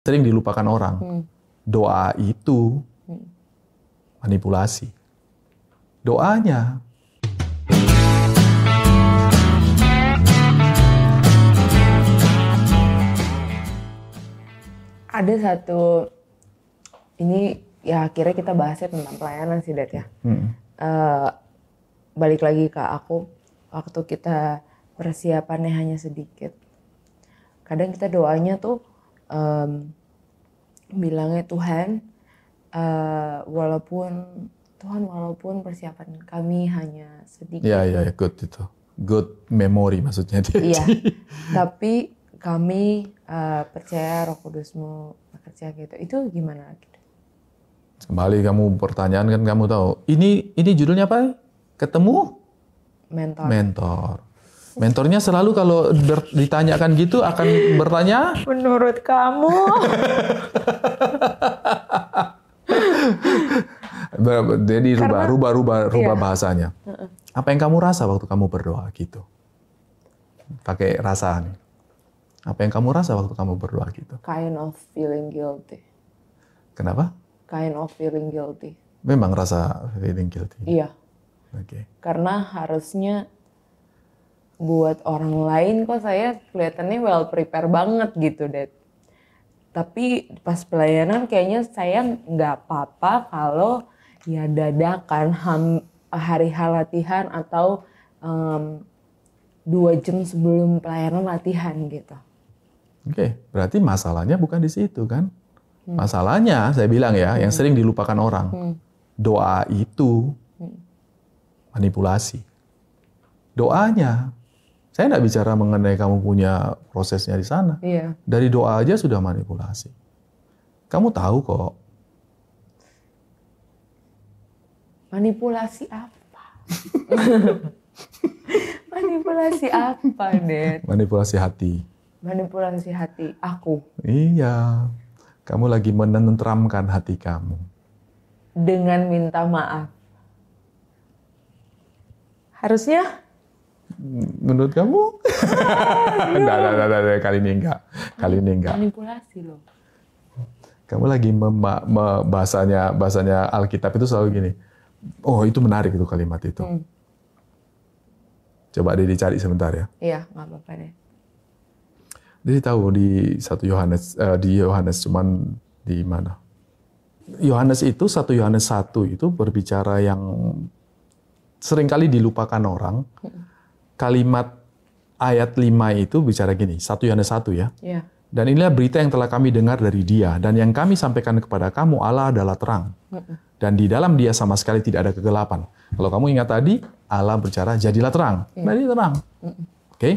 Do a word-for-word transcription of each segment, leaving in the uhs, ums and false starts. sering dilupakan orang. Hmm. Doa itu manipulasi. Doanya. Ada satu, ini ya akhirnya kita bahasnya tentang pelayanan sih, Dad ya. Hmm. Uh, balik lagi ke aku, waktu kita persiapannya hanya sedikit. Kadang kita doanya tuh, Um, bilangnya Tuhan, uh, walaupun Tuhan walaupun persiapan kami hanya sedikit. Iya, yeah, yeah, good itu, good memory maksudnya dia. Iya, tapi kami uh, percaya Roh Kudus-Mu bekerja gitu. Itu gimana gitu? Kembali kamu pertanyaan kan, kamu tahu. Ini ini judulnya apa? Ketemu mentor. Mentor. Mentornya selalu kalau ditanyakan gitu akan bertanya, menurut kamu? Jadi rubah, rubah, rubah, rubah iya. bahasanya. Apa yang kamu rasa waktu kamu berdoa gitu? Pakai rasa. Apa yang kamu rasa waktu kamu berdoa gitu? Kind of feeling guilty. Kenapa? Kind of feeling guilty. Memang rasa feeling guilty. Iya. Oke. Okay. Karena harusnya buat orang lain kok saya kelihatannya well prepare banget gitu, Dad. Tapi pas pelayanan kayaknya saya nggak apa-apa kalau ya dadakan hari H latihan atau um, dua jam sebelum pelayanan latihan gitu. Oke, berarti masalahnya bukan di situ kan? Hmm. Masalahnya saya bilang ya, yang hmm. sering dilupakan orang, hmm. doa itu manipulasi. Doanya. Saya nggak bicara mengenai kamu punya prosesnya di sana. Iya. Dari doa aja sudah manipulasi. Kamu tahu kok. Manipulasi apa? Manipulasi apa, Dad? Manipulasi hati. Manipulasi hati aku. Iya. Kamu lagi menenteramkan hati kamu. Dengan minta maaf. Harusnya? Menurut kamu? Enggak, enggak, enggak, kali ini enggak. Kali ini enggak. Manipulasi loh. Kamu lagi mema- me- bahasanya, bahasanya Alkitab itu selalu gini. Oh, itu menarik itu kalimat itu. Hmm. Coba Dede cari sebentar ya. Iya, enggak apa-apa deh. Dede tahu di satu Yohanes, uh, di Yohanes cuman di mana? Yohanes itu satu Yohanes satu itu berbicara yang seringkali dilupakan orang. Kalimat ayat lima itu bicara gini, satu Yohanes satu ya. Yeah. Dan inilah berita yang telah kami dengar dari Dia, dan yang kami sampaikan kepada kamu, Allah adalah terang. Dan di dalam Dia sama sekali tidak ada kegelapan. Kalau kamu ingat tadi, Allah berbicara, jadilah terang. Yeah. Jadi terang. Oke. Okay?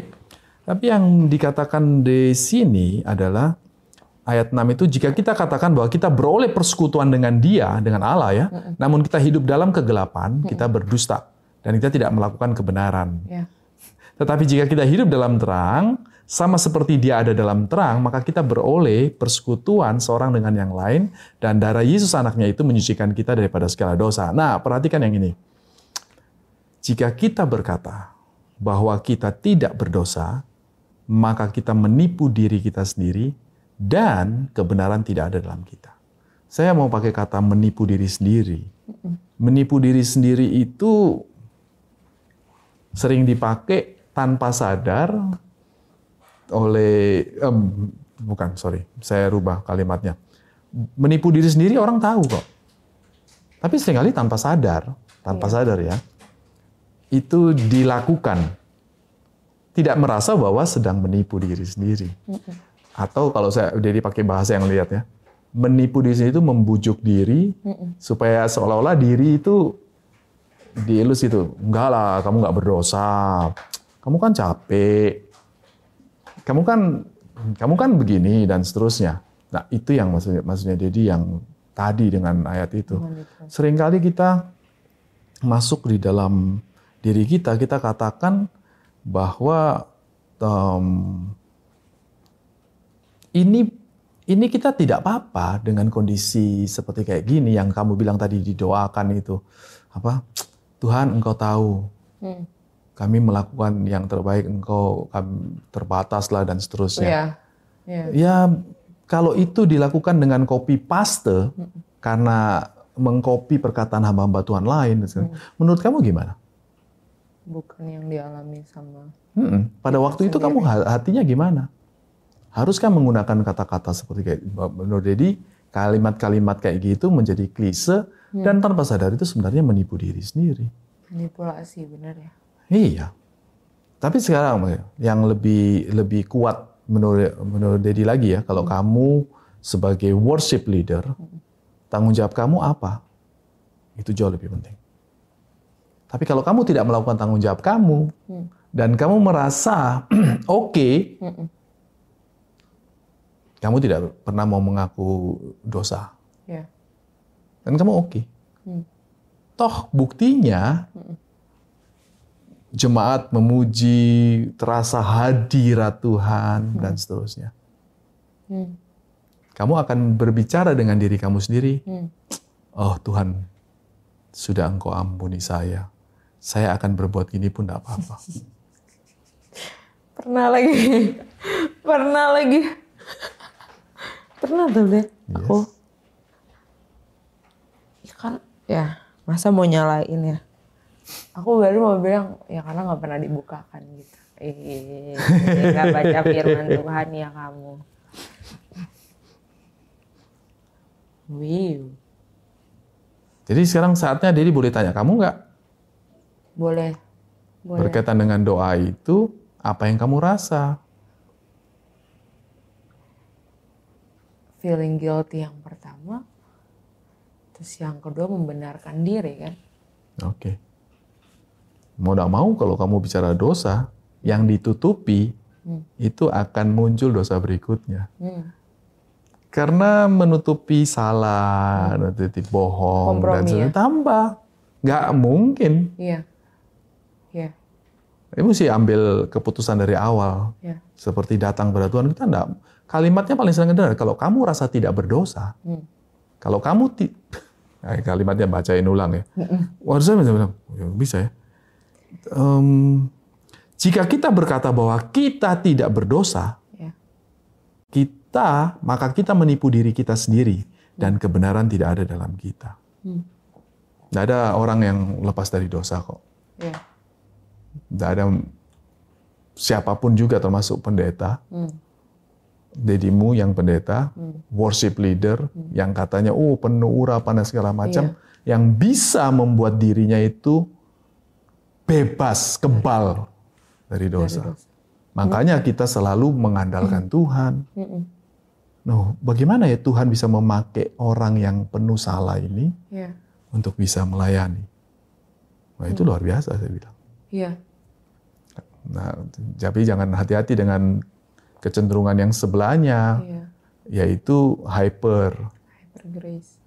Tapi yang dikatakan di sini adalah ayat enam itu, jika kita katakan bahwa kita beroleh persekutuan dengan Dia, dengan Allah ya, mm-mm. namun kita hidup dalam kegelapan, mm-mm. kita berdusta, dan kita tidak melakukan kebenaran. Yeah. Tetapi jika kita hidup dalam terang, sama seperti Dia ada dalam terang, maka kita beroleh persekutuan seorang dengan yang lain, dan darah Yesus anaknya itu menyucikan kita daripada segala dosa. Nah, perhatikan yang ini. Jika kita berkata bahwa kita tidak berdosa, maka kita menipu diri kita sendiri, dan kebenaran tidak ada dalam kita. Saya mau pakai kata menipu diri sendiri. Menipu diri sendiri itu sering dipakai tanpa sadar oleh um, bukan, sorry, saya rubah kalimatnya. Menipu diri sendiri orang tahu kok, tapi seringkali tanpa sadar, tanpa sadar ya, itu dilakukan. Tidak merasa bahwa sedang menipu diri sendiri. Atau kalau saya jadi pakai bahasa yang lihat ya, menipu diri sendiri itu membujuk diri mm-mm. supaya seolah-olah diri itu dielus itu, enggak lah, kamu nggak berdosa, kamu kan capek, kamu kan kamu kan begini dan seterusnya. Nah itu yang maksudnya maksudnya jadi yang tadi dengan ayat itu, seringkali kita masuk di dalam diri kita, kita katakan bahwa um, Ini ini kita tidak apa-apa dengan kondisi seperti kayak gini yang kamu bilang tadi didoakan itu. Apa? Tuhan, Engkau tahu. Hmm. Kami melakukan yang terbaik, Engkau kami terbatas lah dan seterusnya. Ya, ya. Ya Kalau itu dilakukan dengan copy paste, hmm. karena mengcopy perkataan hamba-hamba Tuhan lain, hmm. menurut kamu gimana? Bukan yang dialami sama. Hmm. Pada waktu sendiri. Itu kamu hatinya gimana? Haruskah menggunakan kata-kata seperti kayak menurut Dedi, kalimat-kalimat kayak gitu menjadi klise hmm. dan tanpa sadar itu sebenarnya menipu diri sendiri. Manipulasi, benar ya? Iya. Tapi sekarang yang lebih lebih kuat menurut menurut Dedi lagi ya, kalau hmm. kamu sebagai worship leader, tanggung jawab kamu apa? Itu jauh lebih penting. Tapi kalau kamu tidak melakukan tanggung jawab kamu, hmm. dan kamu merasa oke, okay, hmm. kamu tidak pernah mau mengaku dosa, yeah. dan kamu oke. Okay. Hmm. Toh buktinya, hmm. jemaat memuji, terasa hadirat Tuhan, hmm. dan seterusnya. Hmm. Kamu akan berbicara dengan diri kamu sendiri, hmm. oh Tuhan, sudah Engkau ampuni saya. Saya akan berbuat gini pun tidak apa-apa. Pernah lagi, pernah lagi, pernah tuh deh. Yes. Aku, ya kan, ya masa mau nyalain ya. Aku baru mau bilang ya karena nggak pernah dibukakan gitu. Eh, nggak baca firman Tuhan ya kamu. Wow. Jadi sekarang saatnya Dedi boleh tanya kamu nggak? Boleh. Boleh. Berkaitan dengan doa itu, apa yang kamu rasa? Feeling guilty yang pertama, terus yang kedua membenarkan diri kan? Oke. Okay. Mau nggak mau kalau kamu bicara dosa, yang ditutupi hmm. itu akan muncul dosa berikutnya. Hmm. Karena menutupi salah, hmm. menutupi bohong, kompromi, dan sebagainya ya? Tambah, nggak mungkin. Iya. Ya. Ini mesti ambil keputusan dari awal. Ya. Seperti datang pada Tuhan, kita enggak. Kalimatnya paling sering dengar, kalau kamu rasa tidak berdosa, hmm. kalau kamu ti, kalimatnya bacain ulang ya. Harusnya bilang, bisa ya. Um, jika kita berkata bahwa kita tidak berdosa, ya. kita maka kita menipu diri kita sendiri hmm. dan kebenaran tidak ada dalam kita. Hmm. Nggak ada orang yang lepas dari dosa kok. Ya. Nggak ada siapapun juga termasuk pendeta, hmm. Dedimu yang pendeta, hmm. worship leader hmm. yang katanya oh penuh urapan dan segala macam, iya. yang bisa membuat dirinya itu bebas kebal dari, dari dosa. Dari dosa. Makanya hmm. kita selalu mengandalkan hmm. Tuhan. Hmm. Noh, bagaimana ya Tuhan bisa memakai orang yang penuh salah ini ya. untuk bisa melayani? Nah, itu hmm. luar biasa saya bilang. Iya. Nah, tapi jangan hati-hati dengan kecenderungan yang sebelahnya, iya. yaitu hyper. Hyper grace.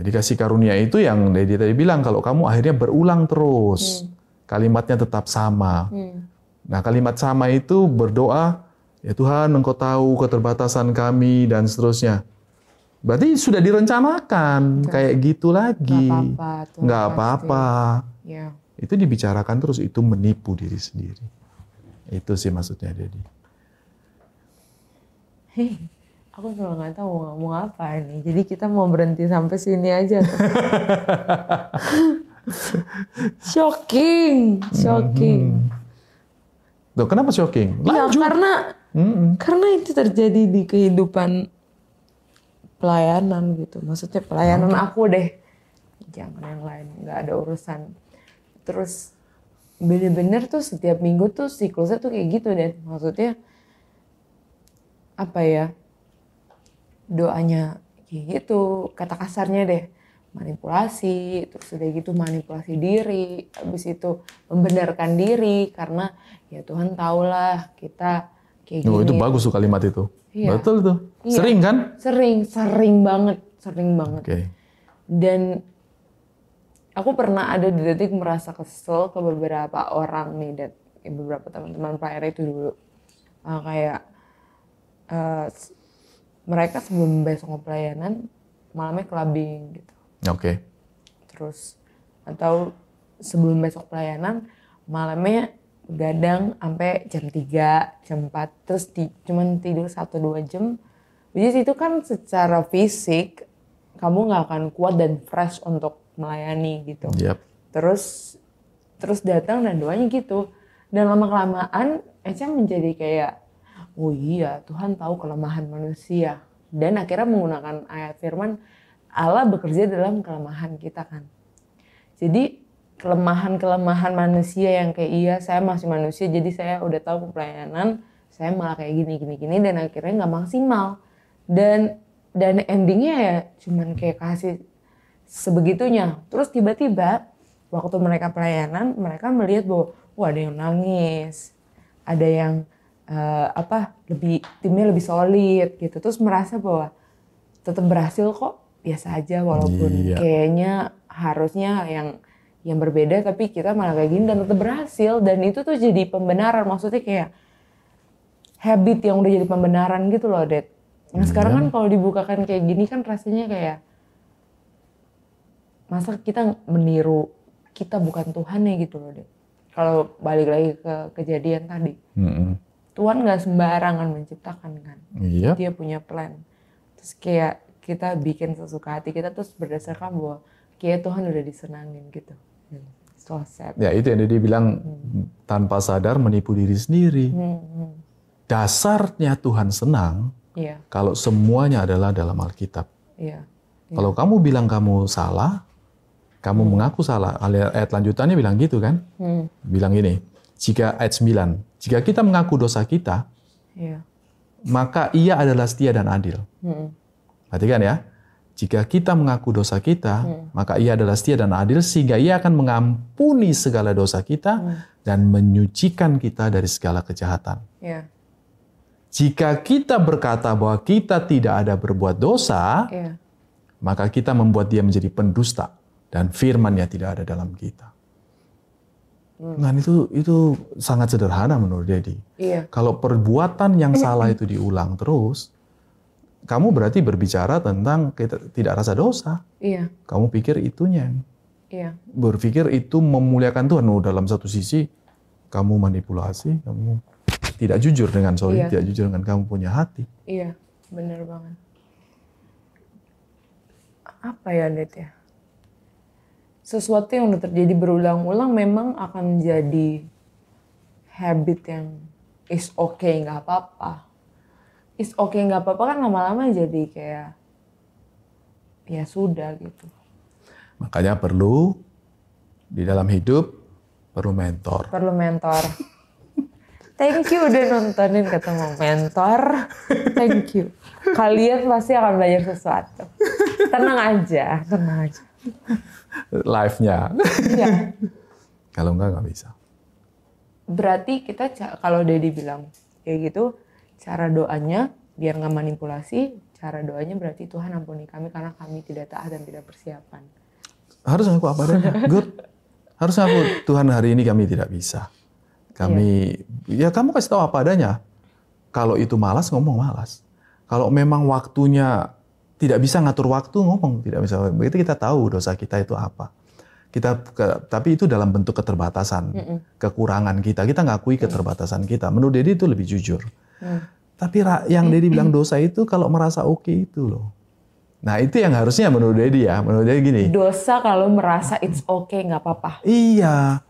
Jadi kasih karunia itu yang Dedi tadi bilang, kalau kamu akhirnya berulang terus, hmm. kalimatnya tetap sama. Hmm. Nah, kalimat sama itu berdoa, ya Tuhan, Engkau tahu keterbatasan kami dan seterusnya. Berarti sudah direncanakan, Tuh. kayak gitu lagi. Nggak apa-apa. Itu dibicarakan terus, itu menipu diri sendiri. Itu sih maksudnya Dedi. Hei, aku selalu nggak tahu mau ngomong apa ini. Jadi kita mau berhenti sampai sini aja. Shocking, shocking. Loh, kenapa shocking? Lanjut. Ya, karena, mm-mm. karena itu terjadi di kehidupan pelayanan gitu. Maksudnya pelayanan okay. aku deh. Jangan yang lain, nggak ada urusan. Terus bener-bener tuh setiap minggu tuh siklusnya tuh kayak gitu deh. Maksudnya apa ya, doanya kayak gitu, kata kasarnya deh, manipulasi, terus udah gitu manipulasi diri, habis itu membenarkan diri karena ya Tuhan tahulah kita kayak gini. Oh, itu bagus tuh kalimat itu. Iya. Betul tuh. Iya. Sering kan? Sering, sering banget, sering banget. Okay. Dan aku pernah ada di detik merasa kesel ke beberapa orang nih, dan beberapa teman-teman pelayan itu dulu. Uh, kayak uh, mereka sebelum besok pelayanan malamnya clubbing gitu. Oke. Okay. Terus atau sebelum besok pelayanan malamnya gadang sampai jam tiga, jam empat, terus di, cuman tidur satu dua jam Jadi itu kan secara fisik kamu nggak akan kuat dan fresh untuk melayani gitu. Yep. Terus terus datang dan doanya gitu. Dan lama kelamaan Echa menjadi kayak, oh iya, Tuhan tahu kelemahan manusia. Dan akhirnya menggunakan ayat firman, Allah bekerja dalam kelemahan kita kan. Jadi kelemahan-kelemahan manusia yang kayak iya, saya masih manusia, jadi saya udah tahu pelayanan, saya malah kayak gini-gini-gini dan akhirnya nggak maksimal. Dan dan endingnya ya cuman kayak kasih sebegitunya. Terus tiba-tiba waktu mereka pelayanan, mereka melihat bahwa, wah, ada yang nangis, ada yang uh, apa lebih timnya lebih solid gitu. Terus merasa bahwa tetap berhasil kok, biasa aja walaupun yeah. kayaknya harusnya yang yang berbeda, tapi kita malah kayak gini dan tetap berhasil. Dan itu tuh jadi pembenaran, maksudnya kayak habit yang udah jadi pembenaran gitu loh, Det. Nah sekarang yeah. kan kalau dibukakan kayak gini kan rasanya kayak, masa kita meniru, kita bukan Tuhan ya gitu loh, Det. Kalau balik lagi ke kejadian tadi, mm-hmm. Tuhan gak sembarangan menciptakan kan, yeah. Dia punya plan. Terus kayak kita bikin sesuka hati kita, terus berdasarkan bahwa kayak Tuhan udah disenangin gitu. So sad. Ya itu yang dia bilang, hmm. tanpa sadar menipu diri sendiri. Hmm. Dasarnya Tuhan senang, yeah. kalau semuanya adalah dalam Alkitab. Yeah. Yeah. Kalau kamu bilang kamu salah, kamu hmm. mengaku salah, ayat lanjutannya bilang gitu kan. Hmm. Bilang gini, jika ayat sembilan, jika kita mengaku dosa kita, yeah. maka Ia adalah setia dan adil. Hmm. Perhatikan ya, jika kita mengaku dosa kita, hmm. maka Ia adalah setia dan adil, sehingga Ia akan mengampuni segala dosa kita hmm. dan menyucikan kita dari segala kejahatan. Yeah. Jika kita berkata bahwa kita tidak ada berbuat dosa, yeah. maka kita membuat Dia menjadi pendusta dan firman-Nya tidak ada dalam kita. Hmm. Nah itu itu sangat sederhana menurut Dedi. Yeah. Kalau perbuatan yang salah itu diulang terus, kamu berarti berbicara tentang kita tidak rasa dosa. Iya. Kamu pikir itunya. Iya. Berpikir itu memuliakan Tuhan. Oh, dalam satu sisi kamu manipulasi, kamu tidak jujur dengan sorry, iya. tidak jujur dengan kamu punya hati. Iya, benar banget. Apa ya, Net ya? Sesuatu yang udah terjadi berulang-ulang memang akan menjadi habit yang is okay, nggak apa-apa. Is okay nggak apa-apa kan lama-lama jadi kayak ya sudah gitu. Makanya perlu di dalam hidup perlu mentor. Perlu mentor. Thank you udah nontonin Ketemu Mentor. Thank you. Kalian pasti akan belajar sesuatu. Tenang aja, tenang aja. Live-nya. Iya. Kalau enggak nggak bisa. Berarti kita kalau Dedi bilang kayak gitu, cara doanya biar nggak manipulasi, cara doanya berarti Tuhan ampuni kami karena kami tidak taat dan tidak persiapan. Harus aku apa adanya, good. Harus aku, Tuhan hari ini kami tidak bisa. Kami, yeah. ya kamu kasih tahu apa adanya. Kalau itu malas, ngomong malas. Kalau memang waktunya tidak bisa ngatur waktu, ngomong tidak bisa. Begitu kita tahu dosa kita itu apa. Kita, tapi itu dalam bentuk keterbatasan, Mm-mm. kekurangan kita. Kita ngakui keterbatasan kita. Menurut Dedi itu lebih jujur. Hmm. Tapi yang Dedi bilang dosa itu kalau merasa oke okay itu loh. Nah itu yang harusnya menurut Dedi ya, menurut Dedi gini. Dosa kalau merasa it's okay, nggak apa-apa. Iya,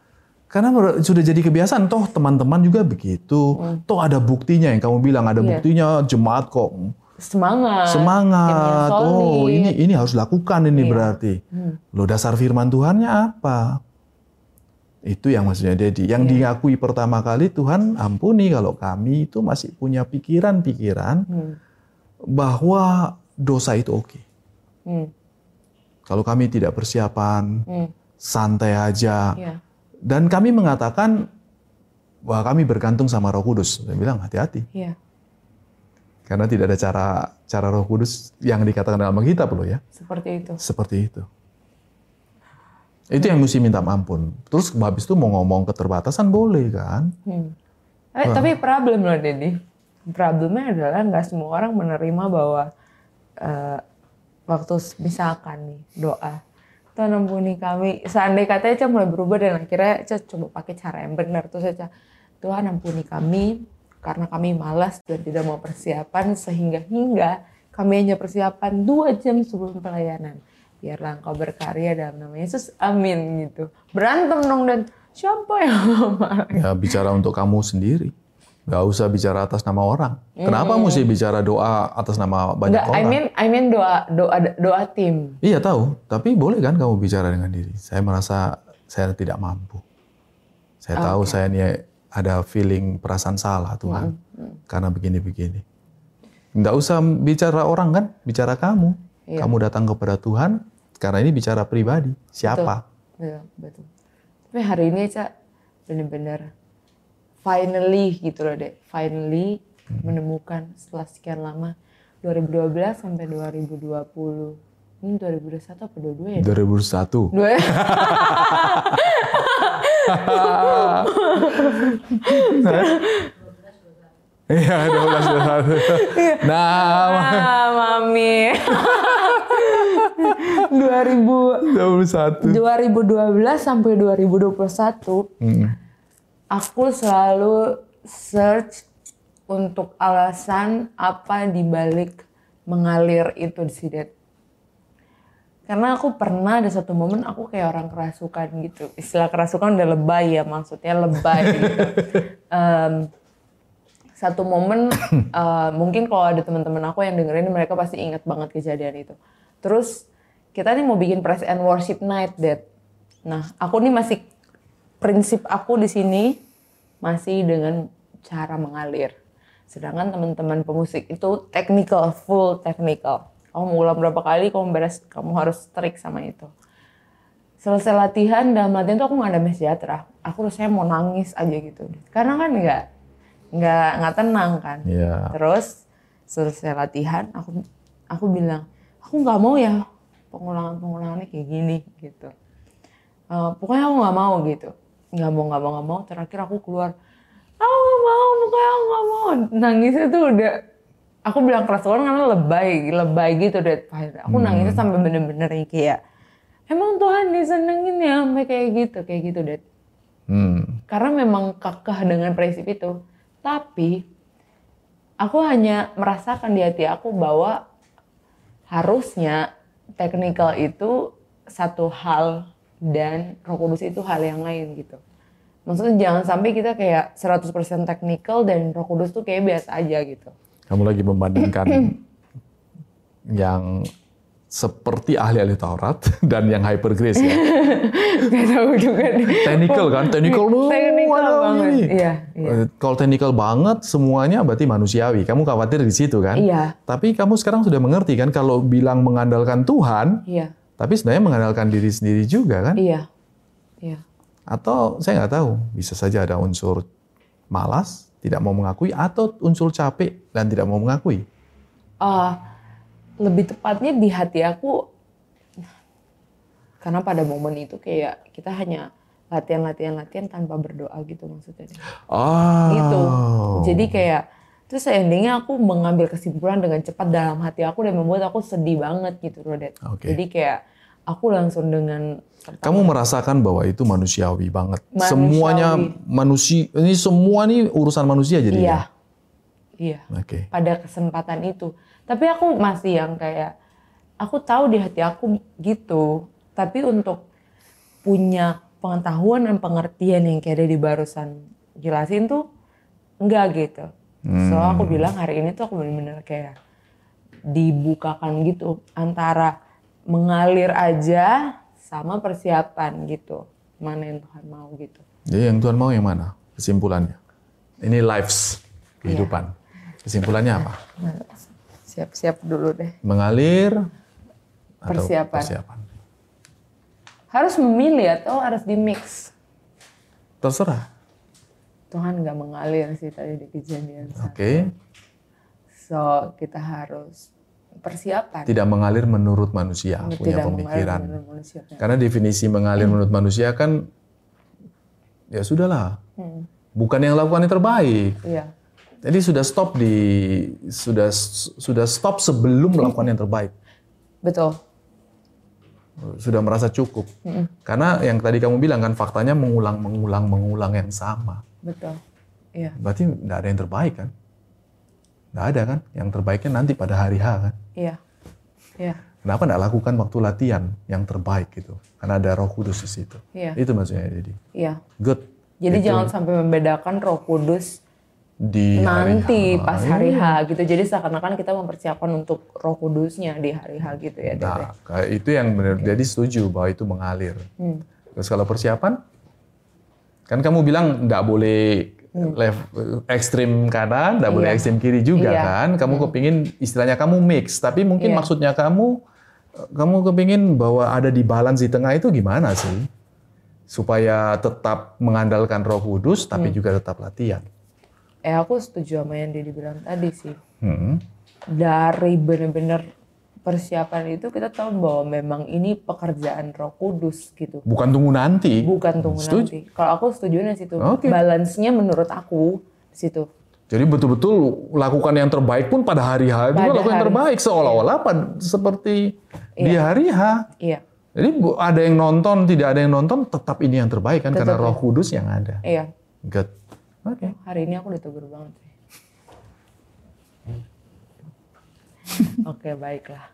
karena sudah jadi kebiasaan. Toh teman-teman juga begitu. Hmm. Toh ada buktinya yang kamu bilang, ada yeah. buktinya jemaat kok. Semangat. Semangat. Oh ini ini harus lakukan ini yeah. berarti. Hmm. Loh dasar firman Tuhannya apa? Itu yang maksudnya Dedi. Yang yeah. diakui pertama kali, Tuhan ampuni kalau kami itu masih punya pikiran-pikiran hmm. bahwa dosa itu oke. Okay. Hmm. Kalau kami tidak persiapan, hmm. santai aja. Yeah. Dan kami mengatakan bahwa kami bergantung sama Roh Kudus. Saya bilang hati-hati. Yeah. Karena tidak ada cara cara Roh Kudus yang dikatakan dalam Alkitab loh ya. Seperti itu. Seperti itu. Itu yang mesti minta ampun. Terus habis itu mau ngomong keterbatasan boleh kan? Hmm. Eh, tapi problem loh Dedi. Problemnya adalah nggak semua orang menerima bahwa uh, waktu misalkan nih doa, Tuhan ampuni kami. Seandainya katanya Echa mulai berubah dan akhirnya Echa coba pakai cara yang benar. Terus Echa, Tuhan ampuni kami karena kami malas dan tidak mau persiapan sehingga hingga Kami hanya persiapan dua jam sebelum pelayanan. Biarlah engkau berkarya dalam nama Yesus. Amin. Gitu. Berantem dong dan siapa yang ya, bicara untuk kamu sendiri. Gak usah bicara atas nama orang. Kenapa mm. mesti bicara doa atas nama banyak Nggak, orang? I mean, I mean doa, doa, doa tim. Iya tahu, tapi boleh kan kamu bicara dengan diri. Saya merasa saya tidak mampu. Saya okay. tahu saya ini ada feeling perasaan salah Tuhan, mm. karena begini-begini. Nggak usah bicara orang kan, bicara kamu. Iya. Kamu datang kepada Tuhan karena ini bicara pribadi. Siapa? Betul. Ya, betul. Tapi hari ini Cak benar-benar. Finally gitu loh deh, finally hmm. menemukan setelah sekian lama dua ribu dua belas sampai dua ribu dua puluh. Ini dua ribu dua puluh satu apa dua ribu dua puluh ya? dua ribu satu. Iya, dua ribu dua puluh satu. Nah, mami. dua ribu dua puluh satu. dua ribu dua belas sampai dua ribu dua puluh satu. Hmm. Aku selalu search untuk alasan apa dibalik mengalir itu di Sidet. Karena aku pernah ada satu momen aku kayak orang kerasukan gitu. Istilah kerasukan udah lebay ya, maksudnya lebay gitu. Um, satu momen, uh, mungkin kalau ada teman-teman aku yang dengerin mereka pasti ingat banget kejadian itu. Terus kita nih mau bikin praise and worship night, Dad. Nah aku nih masih... prinsip aku di sini masih dengan cara mengalir. Sedangkan teman-teman pemusik itu technical, full technical. Kamu ulang berapa kali, kamu beres, kamu harus trik sama itu. Selesai latihan, dalam latihan tuh aku nggak ada sejahtera. Aku rasanya mau nangis aja gitu. Karena kan nggak nggak nggak tenang kan. Yeah. Terus selesai latihan, aku aku bilang, aku nggak mau ya pengulangan-pengulangannya kayak gini gitu. Uh, pokoknya aku nggak mau gitu. Nggak mau, nggak mau, nggak mau. Terakhir aku keluar, aku nggak mau, pokoknya aku nggak mau. Nangisnya tuh udah, aku bilang kerasukan karena lebay, lebay gitu deh. Aku hmm. nangisnya sampai bener-bener kayak, emang Tuhan disenengin ya sampai kayak gitu, kayak gitu deh. Hmm. Karena memang kekeh dengan prinsip itu. Tapi aku hanya merasakan di hati aku bahwa harusnya technical itu satu hal. Dan Roh Kudus itu hal yang lain gitu. Maksudnya jangan sampai kita kayak seratus persen technical dan Roh Kudus tuh kayak biasa aja gitu. Kamu lagi membandingkan yang seperti ahli-ahli Taurat dan yang hyper grace ya. Gak tahu juga. Technical kan, technical lu. Technical waduh, banget. Iya, iya. Kalau technical banget semuanya berarti manusiawi. Kamu khawatir di situ kan? Iya. Tapi kamu sekarang sudah mengerti kan kalau bilang mengandalkan Tuhan. Iya. Tapi sebenarnya mengandalkan diri sendiri juga kan? Iya, iya. Atau saya nggak tahu, bisa saja ada unsur malas, tidak mau mengakui, atau unsur capek dan tidak mau mengakui. Uh, lebih tepatnya di hati aku, karena pada momen itu kayak kita hanya latihan-latihan-latihan tanpa berdoa gitu maksudnya. Oh. Gitu. Jadi kayak terus endingnya aku mengambil kesimpulan dengan cepat dalam hati aku dan membuat aku sedih banget gitu Rodet. Okay. Jadi kayak aku langsung dengan kamu merasakan bahwa itu manusiawi banget. Manusiawi. Semuanya manusia ini semua nih urusan manusia jadi. Iya. Iya. Okay. Pada kesempatan itu. Tapi aku masih yang kayak aku tahu di hati aku gitu. Tapi untuk punya pengetahuan dan pengertian yang kayak ada di barusan jelasin tuh enggak gitu. So aku bilang hari ini tuh aku bener-bener kayak dibukakan gitu antara mengalir aja sama persiapan gitu. Mana yang Tuhan mau gitu. Jadi yang Tuhan mau yang mana? Kesimpulannya. Ini lives, kehidupan. Iya. Kesimpulannya apa? Siap-siap dulu deh. Mengalir atau persiapan. persiapan. Harus memilih atau harus dimix? Terserah. Tuhan nggak mengalir sih tadi di kejadian. Oke. Okay. So kita harus persiapan. Tidak mengalir menurut manusia, tidak punya pemikiran. Manusia, ya. Karena definisi mengalir hmm. menurut manusia kan, ya sudahlah, hmm. bukan yang lakukan yang terbaik. Iya. Jadi sudah stop di, sudah sudah stop sebelum melakukan yang terbaik. Betul. Sudah merasa cukup. Hmm. Karena yang tadi kamu bilang kan faktanya mengulang, mengulang, mengulang yang sama. Betul, iya. Berarti nggak ada yang terbaik kan? Nggak ada kan, yang terbaiknya nanti pada hari H kan. Iya. Iya. Kenapa nggak lakukan waktu latihan yang terbaik gitu? Karena ada Roh Kudus di situ. Iya. Itu maksudnya jadi. Iya. Good. Jadi itu, jangan sampai membedakan Roh Kudus di nanti hari pas hari H gitu. Jadi seakan-akan kita mempersiapkan untuk Roh Kudusnya di hari H gitu ya. Nah, kayak itu yang benar. Jadi setuju bahwa itu mengalir. Hmm. Terus kalau persiapan, kan kamu bilang nggak boleh left ekstrim kanan, nggak iya. boleh ekstrim kiri juga iya. kan. Kamu hmm. kepingin istilahnya kamu mix, tapi mungkin iya. maksudnya kamu kamu kepingin bahwa ada di balance di tengah itu gimana sih? Supaya tetap mengandalkan Roh Kudus tapi hmm. juga tetap latihan. Eh aku setuju sama yang Didi bilang tadi sih. Hmm. Dari benar-benar persiapan itu kita tahu bahwa memang ini pekerjaan Roh Kudus gitu. Bukan tunggu nanti. Bukan tunggu setuju. nanti. Kalau aku setuju dengan situ. Okay. Balance-nya menurut aku di situ. Jadi betul-betul lakukan yang terbaik pun pada hari H juga lakukan yang terbaik seolah-olah iya. seperti iya. di hari H. Iya. Jadi ada yang nonton, tidak ada yang nonton, tetap ini yang terbaik kan tetap karena ya. Roh Kudus yang ada. Iya. Good. Oke. Okay. Hari ini aku ditegur banget. Oke, okay, baiklah.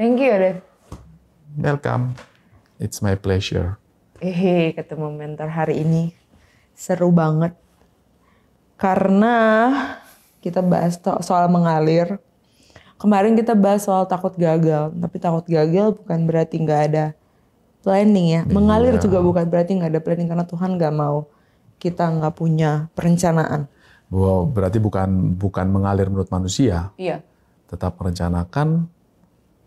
Thank you, Dev. Welcome. It's my pleasure. Hehe, ketemu mentor hari ini seru banget karena kita bahas soal mengalir. Kemarin kita bahas soal takut gagal, tapi takut gagal bukan berarti nggak ada planning ya. Mengalir yeah. juga bukan berarti nggak ada planning karena Tuhan nggak mau kita nggak punya perencanaan. Wow, berarti bukan bukan mengalir menurut manusia. Iya. Yeah. Tetap merencanakan.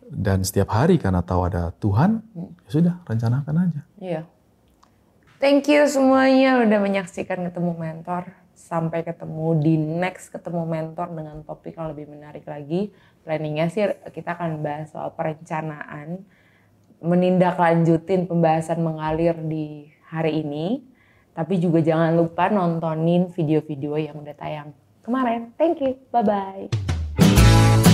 Dan setiap hari karena tahu ada Tuhan, ya sudah rencanakan aja. Iya. Thank you semuanya udah menyaksikan Ketemu Mentor. Sampai ketemu di next Ketemu Mentor dengan topik yang lebih menarik lagi. Planningnya sih kita akan bahas soal perencanaan. Menindaklanjutin pembahasan mengalir di hari ini. Tapi juga jangan lupa nontonin video-video yang udah tayang kemarin. Thank you. Bye-bye.